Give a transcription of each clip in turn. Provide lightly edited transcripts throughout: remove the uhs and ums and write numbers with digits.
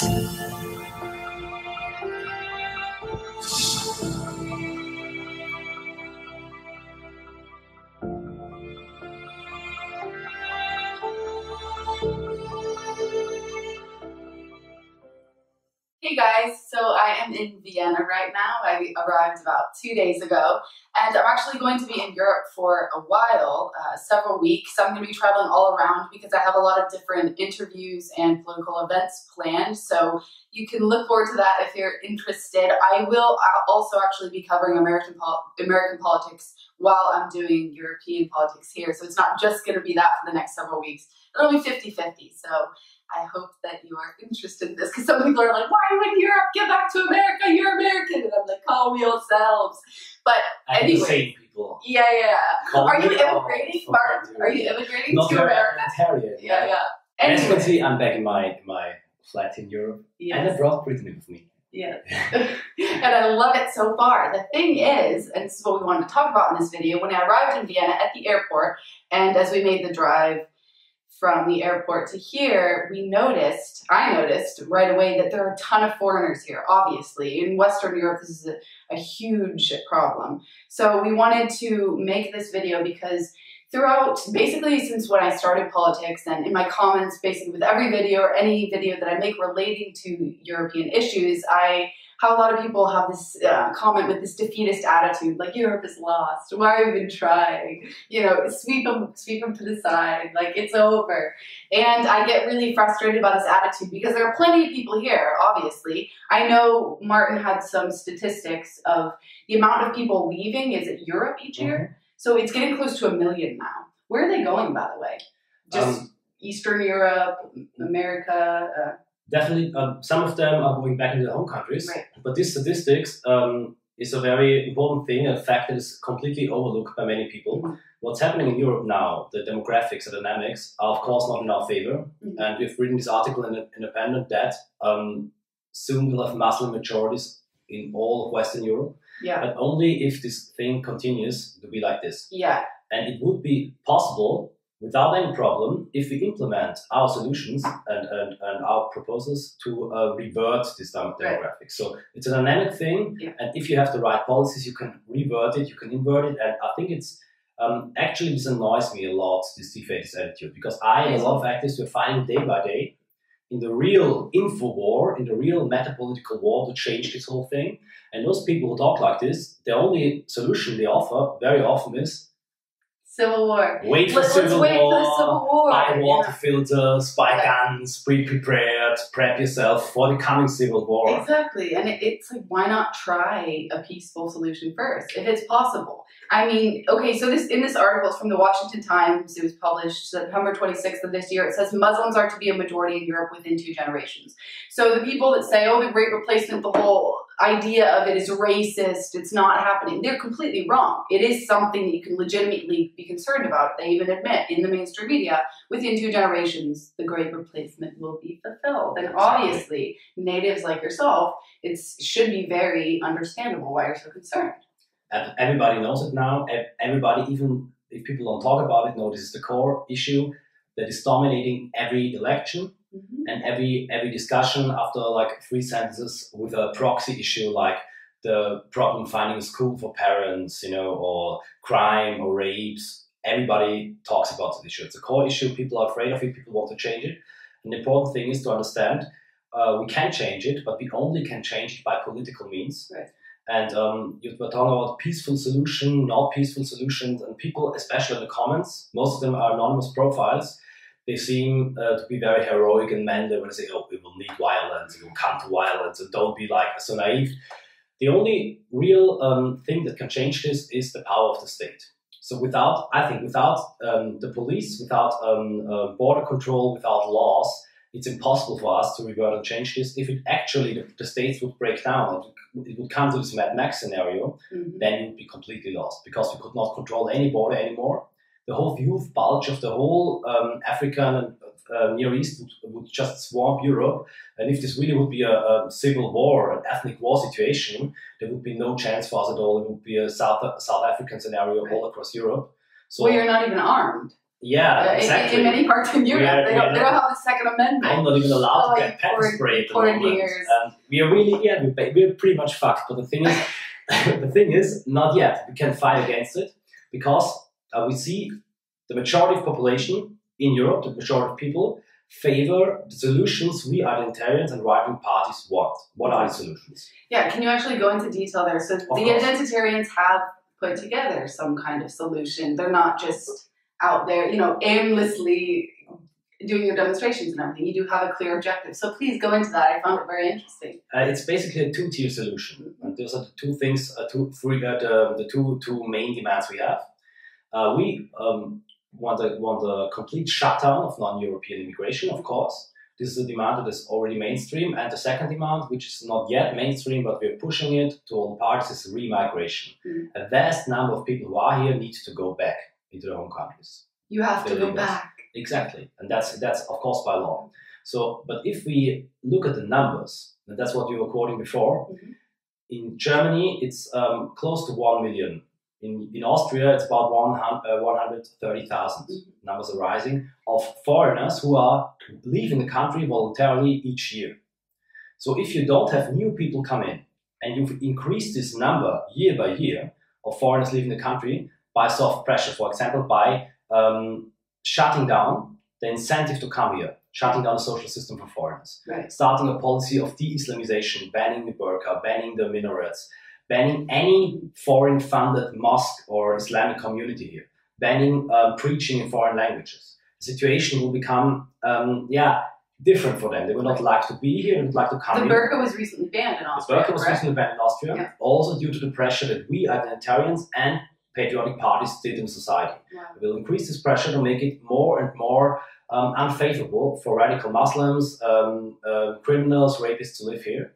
Hey guys, so I am in Vienna right now. I arrived about 2 days ago, and I'm actually going to be in Europe for a while, several weeks. So I'm going to be traveling all around because I have a lot of different interviews and political events planned, so you can look forward to that if you're interested. I will also actually be covering American politics while I'm doing European politics here, so it's not just going to be that for the next several weeks. It'll be 50-50, so I hope that you are interested in this, because some people are like, why are you in Europe? Get back to America, you're American. And I'm like, call me yourselves. But anyway. Save people. Yeah, yeah. Are you immigrating, Martin? Are you immigrating to America? Yeah, yeah. Anyway. As you can see, I'm back in my flat in Europe. Yes. And I brought Brittany with me. Yeah. And I love it so far. The thing is, and this is what we wanted to talk about in this video, when I arrived in Vienna at the airport, and as we made the drive from the airport to here, I noticed right away that there are a ton of foreigners here, obviously. In Western Europe, this is a huge problem. So we wanted to make this video because throughout, basically since when I started politics, and in my comments, basically with every video or any video that I make relating to European issues, how a lot of people have this comment with this defeatist attitude, like Europe is lost, why are we even trying? You know, sweep them to the side, like it's over. And I get really frustrated by this attitude because there are plenty of people here, obviously. I know Martin had some statistics of the amount of people leaving, is it Europe each year? So it's getting close to 1 million now. Where are they going, by the way? Just Eastern Europe, America? Definitely, some of them are going back into their home countries, right. But these statistics is a very important thing, a fact that is completely overlooked by many people. Mm-hmm. What's happening in Europe now, the demographics and dynamics are of course not in our favor, mm-hmm. and we've written this article in Independent that soon we'll have Muslim majorities in all of Western Europe, yeah. But only if this thing continues to be like this. Yeah. And it would be possible without any problem, if we implement our solutions and our proposals to revert this demographic. Right. So it's a dynamic thing, yeah. And if you have the right policies, you can revert it, you can invert it, and I think it's, actually this annoys me a lot, this defeatist attitude, because I and a lot of activists, we're fighting day by day in the real info war, in the real meta-political war to change this whole thing, and those people who talk like this, the only solution they offer very often is Civil War. Let's wait for the Civil War. Buy water filters, buy guns, be prepared, prep yourself for the coming Civil War. Exactly, and it's like, why not try a peaceful solution first, if it's possible? I mean, okay, so in this article, it's from the Washington Times, it was published September 26th of this year, it says Muslims are to be a majority in Europe within 2 generations. So the people that say, oh, the Great Replacement, the whole idea of it is racist, it's not happening, they're completely wrong. It is something that you can legitimately be concerned about. They even admit in the mainstream media, within 2 generations, the Great Replacement will be fulfilled. And obviously, natives like yourself, it should be very understandable why you're so concerned. Everybody knows it now. Everybody, even if people don't talk about it, know this is the core issue that is dominating every election. Mm-hmm. And every discussion after like 3 sentences with a proxy issue like the problem finding a school for parents, you know, or crime or rapes, everybody talks about this issue. It's a core issue, people are afraid of it, people want to change it. And the important thing is to understand we can change it, but we only can change it by political means. Right. And you were talking about peaceful solution, not peaceful solutions, and people, especially in the comments, most of them are anonymous profiles. They seem to be very heroic and manly when they say, oh, we will need violence, we will come to violence, and don't be like so naive. The only real thing that can change this is the power of the state. So without, I think, without the police, without border control, without laws, it's impossible for us to revert and change this. If it actually, the states would break down, it would come to this Mad Max scenario, mm-hmm. then we'd be completely lost because we could not control any border anymore. The whole youth bulge of the whole Africa and Near East would just swamp Europe. And if this really would be a civil war, an ethnic war situation, there would be no chance for us at all. It would be a South African scenario all across Europe. So, well, you're not even armed. Yeah, exactly. In many parts in Europe, they don't have the Second Amendment. I'm not even allowed to get pepper spray at the moment. We are really, we're pretty much fucked. But the thing is, not yet. We can fight against it because we see the majority of population in Europe, the majority of people, favor the solutions we identitarians and right-wing parties want. What are the solutions? Yeah, can you actually go into detail there? So the identitarians have put together some kind of solution. They're not just out there, you know, aimlessly doing your demonstrations and everything. You do have a clear objective. So please go into that. I found it very interesting. It's basically a two-tier solution. And those are the two things, the two main demands we have. We want a complete shutdown of non-European immigration, of course. This is a demand that is already mainstream. And the second demand, which is not yet mainstream, but we're pushing it to all parties, is remigration. Mm-hmm. A vast number of people who are here need to go back into their home countries. You have to go back. Exactly, and that's of course by law. So, but if we look at the numbers, and that's what you were quoting before, mm-hmm. in Germany it's close to 1 million. In Austria it's about 130,000. Mm-hmm. Numbers are rising of foreigners who are leaving the country voluntarily each year. So if you don't have new people come in, and you've increased this number year by year of foreigners leaving the country, by soft pressure, for example, by shutting down the incentive to come here, shutting down the social system for foreigners, right. Starting a policy of de-Islamization, banning the burqa, banning the minarets, banning any foreign-funded mosque or Islamic community here, banning preaching in foreign languages. The situation will become, different for them. They would not like to be here, they would like to come here. The burqa was recently banned in Austria. The burqa was recently banned in Austria, yeah. Also due to the pressure that we identitarians and patriotic parties did in society. Yeah. We will increase this pressure to make it more and more unfavorable for radical Muslims, criminals, rapists to live here.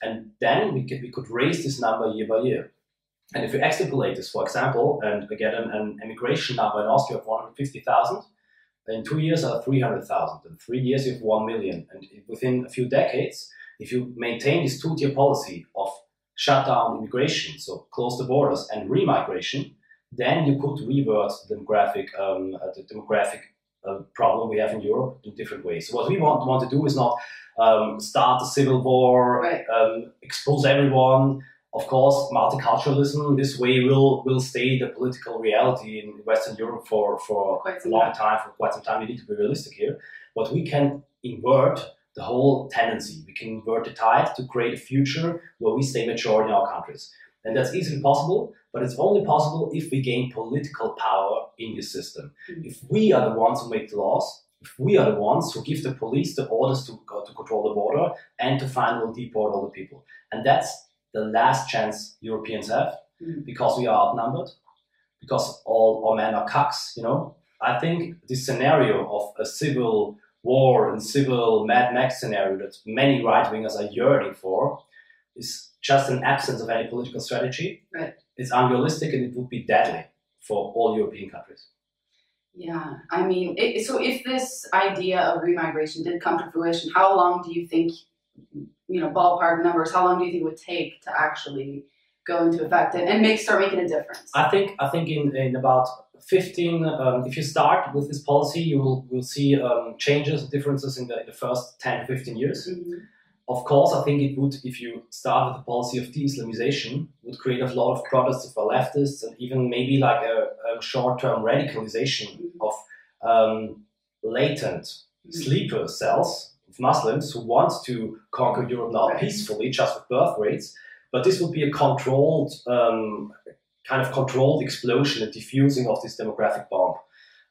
And then we could raise this number year by year. And if you extrapolate this, for example, and we get an immigration number in Austria of 150,000, in 2 years are 300,000, in 3 years you have 1 million. And within a few decades, if you maintain this two-tier policy of shut down immigration, so close the borders, and remigration, then you could revert the demographic problem we have in Europe in different ways. So what we want to do is not start a civil war, right. Expose everyone. Of course, multiculturalism this way will stay the political reality in Western Europe for quite some time. We need to be realistic here. But we can invert the whole tendency. We can invert the tide to create a future where we stay mature in our countries. And that's easily possible, but it's only possible if we gain political power in this system. Mm-hmm. If we are the ones who make the laws, if we are the ones who give the police the orders to control the border and to finally deport all the people. And that's the last chance Europeans have, mm-hmm. because we are outnumbered, because all our men are cucks, you know. I think this scenario of a civil war and civil Mad Max scenario that many right-wingers are yearning for is just an absence of any political strategy. Right. It's unrealistic and it would be deadly for all European countries. Yeah, I mean, so if this idea of remigration did come to fruition, how long do you think, you know, ballpark numbers, how long do you think it would take to actually go into effect and start making a difference? I think in about 15, if you start with this policy, you will see changes and differences in the first 10 to 15 years. Mm-hmm. Of course, I think it would, if you start with the policy of de-Islamization, would create a lot of protests for leftists and even maybe like a short-term radicalization, mm-hmm. of latent, mm-hmm. sleeper cells of Muslims who want to conquer Europe now, right. peacefully, just with birth rates. But this would be a controlled, kind of controlled explosion and diffusing of this demographic bomb.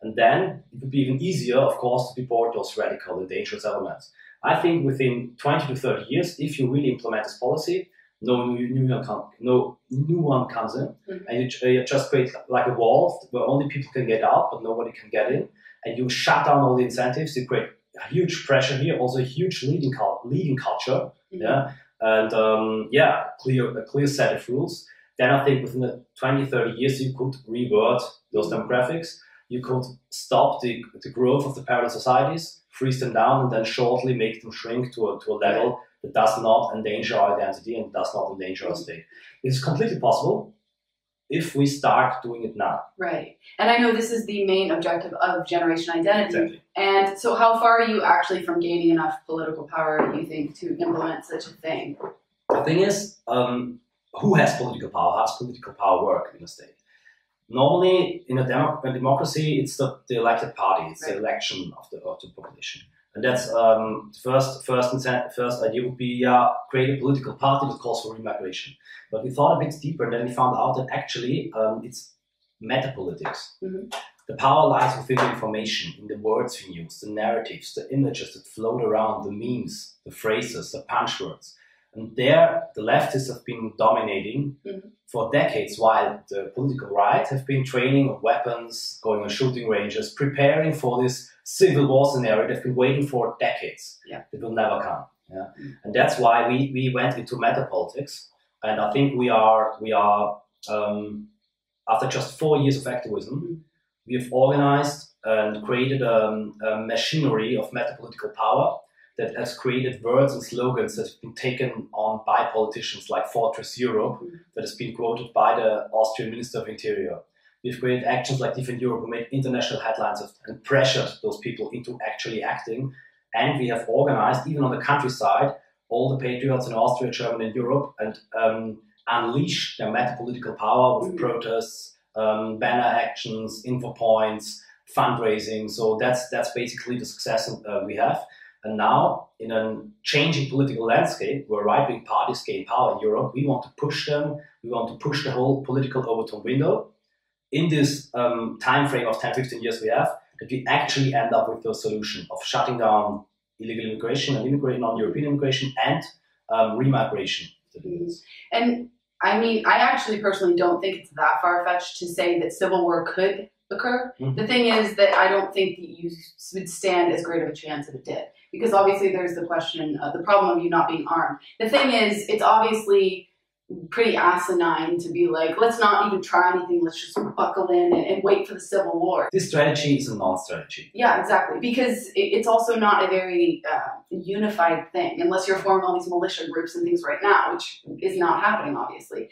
And then it would be even easier, of course, to deport those radical and dangerous elements. I think within 20 to 30 years, if you really implement this policy, no new one comes in, mm-hmm. and you just create like a wall where only people can get out, but nobody can get in, and you shut down all the incentives. You create a huge pressure here, also a huge leading culture, mm-hmm. yeah, and a clear set of rules. Then I think within the 20, 30 years, you could revert those demographics. You could stop the growth of the parallel societies, freeze them down, and then shortly make them shrink to a level that does not endanger our identity and does not endanger our state. It's completely possible. if we start doing it now. Right. And I know this is the main objective of Generation Identity. Exactly. And so how far are you actually from gaining enough political power, you think, to implement such a thing? The thing is, who has political power? How does political power work in a state? Normally, in a democracy, it's the elected party. It's the election of the population. And that's the first idea would be create a political party that calls for remigration. But we thought a bit deeper, and then we found out that actually it's metapolitics. Mm-hmm. The power lies within the information, in the words we use, the narratives, the images that float around, the memes, the phrases, the punchwords. And there, the leftists have been dominating mm-hmm. for decades, while the political right have been training on weapons, going on shooting ranges, preparing for this civil war scenario they've been waiting for decades. Yeah. It will never come. Yeah? Mm-hmm. And that's why we went into metapolitics. And I think we are after just 4 years of activism, mm-hmm. we have organized and created a machinery of metapolitical power that has created words and slogans that have been taken on by politicians like Fortress Europe, mm-hmm. that has been quoted by the Austrian Minister of Interior. We've created actions like Defend Europe, who made international headlines and pressured those people into actually acting. And we have organized, even on the countryside, all the patriots in Austria, Germany and Europe, and unleashed their metapolitical power with mm-hmm. protests, banner actions, info points, fundraising. So that's basically the success we have. And now, in a changing political landscape where right-wing parties gain power in Europe, we want to push them. We want to push the whole political overtone window in this time frame of 10, 15 years we have, that we actually end up with the solution of shutting down illegal immigration and non-European immigration and remigration. And I mean, I actually personally don't think it's that far-fetched to say that civil war could occur. Mm-hmm. The thing is that I don't think that you would stand as great of a chance if it did. Because obviously there's the question of the problem of you not being armed. The thing is, it's obviously pretty asinine to be like, let's not even try anything, let's just buckle in and wait for the civil war. This strategy is a non-strategy. Yeah, exactly. Because it's also not a very unified thing, unless you're forming all these militia groups and things right now, which is not happening, obviously.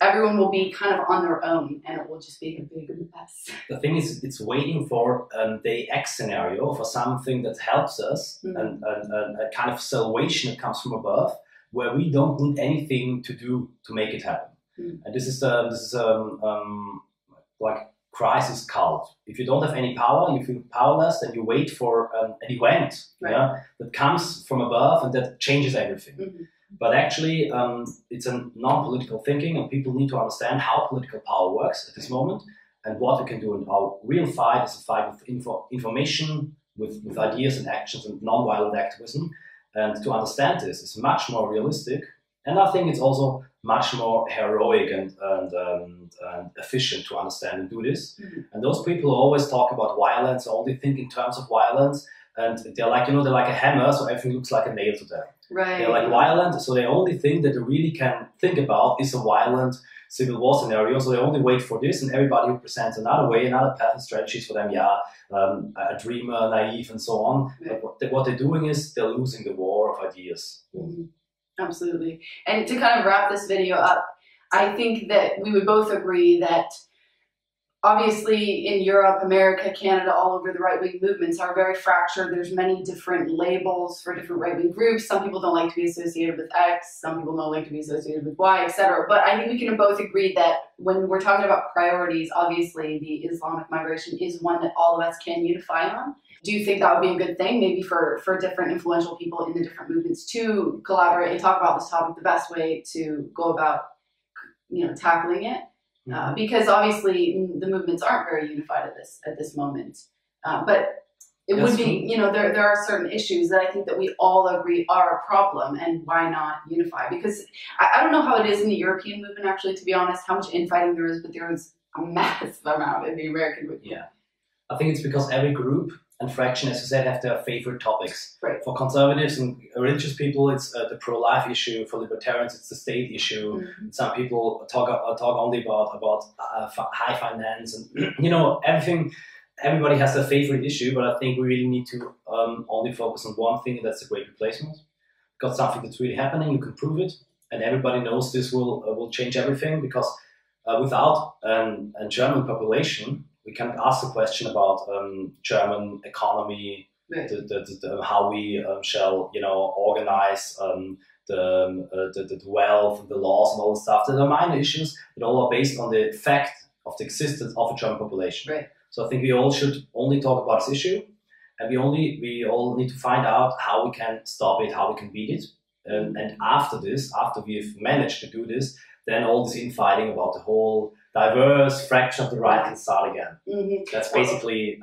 Everyone will be kind of on their own, and it will just be a big mess. The thing is, it's waiting for day X scenario, for something that helps us, mm-hmm. and a kind of salvation that comes from above, where we don't need anything to do to make it happen. Mm-hmm. And this is like crisis cult. If you don't have any power, you feel powerless, and you wait for an event, right. yeah, that comes from above and that changes everything. Mm-hmm. But actually, it's a non-political thinking, and people need to understand how political power works at this moment and what we can do. And our real fight is a fight with information, with ideas and actions, and non-violent activism. And to understand this is much more realistic, and I think it's also much more heroic and efficient to understand and do this. Mm-hmm. And those people who always talk about violence only think in terms of violence, and they're like, you know, they're like a hammer, so everything looks like a nail to them. Right. They're like violent, so the only thing that they really can think about is a violent civil war scenario, so they only wait for this, and everybody who presents another way, another path and strategies for them, yeah, a dreamer, naive, and so on. Yeah. But what they're doing is they're losing the war of ideas. Mm-hmm. Absolutely. And to kind of wrap this video up, I think that we would both agree that obviously, in Europe, America, Canada, all over, the right-wing movements are very fractured. There's many different labels for different right-wing groups. Some people don't like to be associated with X, some people don't like to be associated with Y, etc. But I think we can both agree that when we're talking about priorities, obviously the Islamic migration is one that all of us can unify on. Do you think that would be a good thing, maybe for different influential people in the different movements to collaborate and talk about this topic, the best way to go about, you know, tackling it? Because obviously the movements aren't very unified at this moment, but it would be, you know, there are certain issues that I think that we all agree are a problem, and why not unify? Because I don't know how it is in the European movement, actually, to be honest, how much infighting there is, but there is a massive amount in the American movement. Yeah, I think it's because every group and fraction, as you said, have their favorite topics. Right. For conservatives and religious people, it's the pro-life issue. For libertarians, it's the state issue. Mm-hmm. Some people talk only about high finance, and you know, everything. Everybody has their favorite issue, but I think we really need to only focus on one thing, and that's the Great Replacement. Got something that's really happening. You can prove it, and everybody knows this will change everything because without a German population, we can't ask the question about German economy, right. How we shall, you know, organize the wealth, the laws and all the stuff. There are minor issues that all are based on the fact of the existence of a German population. Right. So I think we all should only talk about this issue, and we all need to find out how we can stop it, how we can beat it. And after this, after we've managed to do this, then all this infighting about the whole diverse fraction of the right can start again. Mm-hmm. That's basically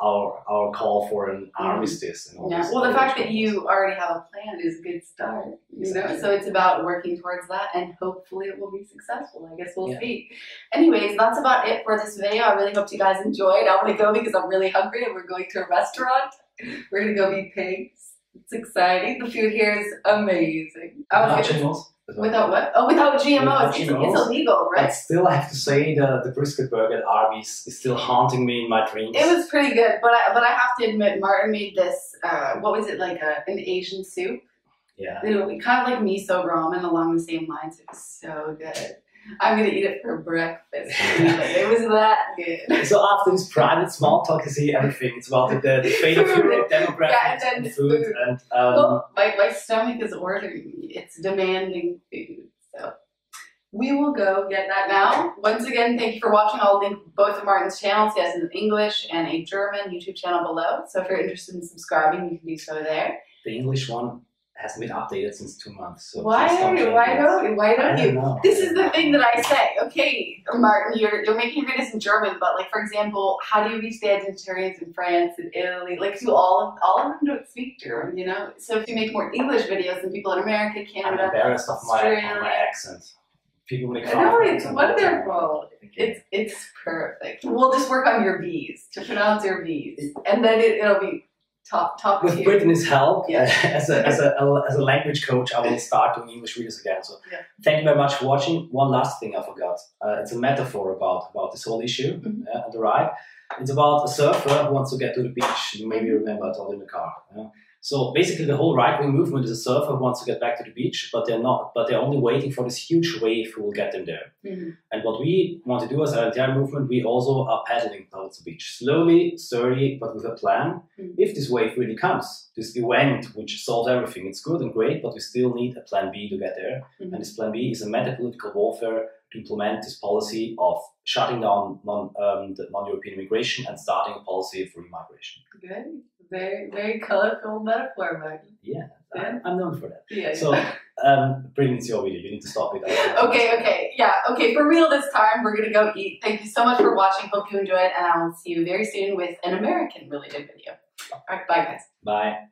our call for an armistice. And all yeah. Well, the fact that you already have a plan is a good start. Exactly. You know? So it's about working towards that, and hopefully it will be successful. I guess we'll yeah. see. Anyways, that's about it for this video. I really hope you guys enjoyed. I'm going to go because I'm really hungry and we're going to a restaurant. We're going to go eat pigs. It's exciting. The food here is amazing. Without what? Oh, without GMOs. Without GMOs. It's illegal, right? But still, I have to say the brisket burger at Arby's is still haunting me in my dreams. It was pretty good, but I have to admit, Martin made this, what was it, like an Asian soup? Yeah. Kind of like miso ramen along the same lines. It was so good. I'm going to eat it for breakfast. It was that good. So after this private small talk, you see everything. It's about the fate of Europe, demographics, yeah, and food. And, well, my stomach is ordering me. It's demanding food. So we will go get that now. Once again, thank you for watching. I'll link both of Martin's channels. He has an English and a German YouTube channel below. So if you're interested in subscribing, you can do so there. The English one hasn't been updated since 2 months. So why don't you? This is the thing that I say. Okay, Martin, you're making videos in German, but like for example, how do you reach the identitarians in France and Italy? Like, do all of them don't speak German, you know? So if you make more English videos than people in America, Canada, I'm embarrassed of my accent. People make fun. No, it's wonderful. It's perfect. We'll just work on your B's to pronounce your B's, and then it'll be. Top with view. Brittany's help, yeah. as a language coach, I will start doing English videos again. So yeah. Thank you very much for watching. One last thing I forgot. It's a metaphor about this whole issue at the right. It's about a surfer who wants to get to the beach. You maybe remember I told in the car. Yeah? So basically, the whole right-wing movement is a surfer who wants to get back to the beach, but they're not. But they're only waiting for this huge wave who will get them there. Mm-hmm. And what we want to do as an identity movement, we also are paddling towards the beach, slowly, sturdy, but with a plan. Mm-hmm. If this wave really comes, this event which solves everything, it's good and great, but we still need a plan B to get there. Mm-hmm. And this plan B is a meta-political warfare to implement this policy of shutting down non-European immigration and starting a policy of free migration. Okay. Very, very colorful metaphor, Martin. Yeah, yeah. I'm known for that. Yeah, so, Brittany, it's your video. You need to stop it. Okay. Yeah, okay. For real this time, we're going to go eat. Thank you so much for watching. Hope you enjoyed, and I will see you very soon with an American-related video. All right, bye, guys. Bye.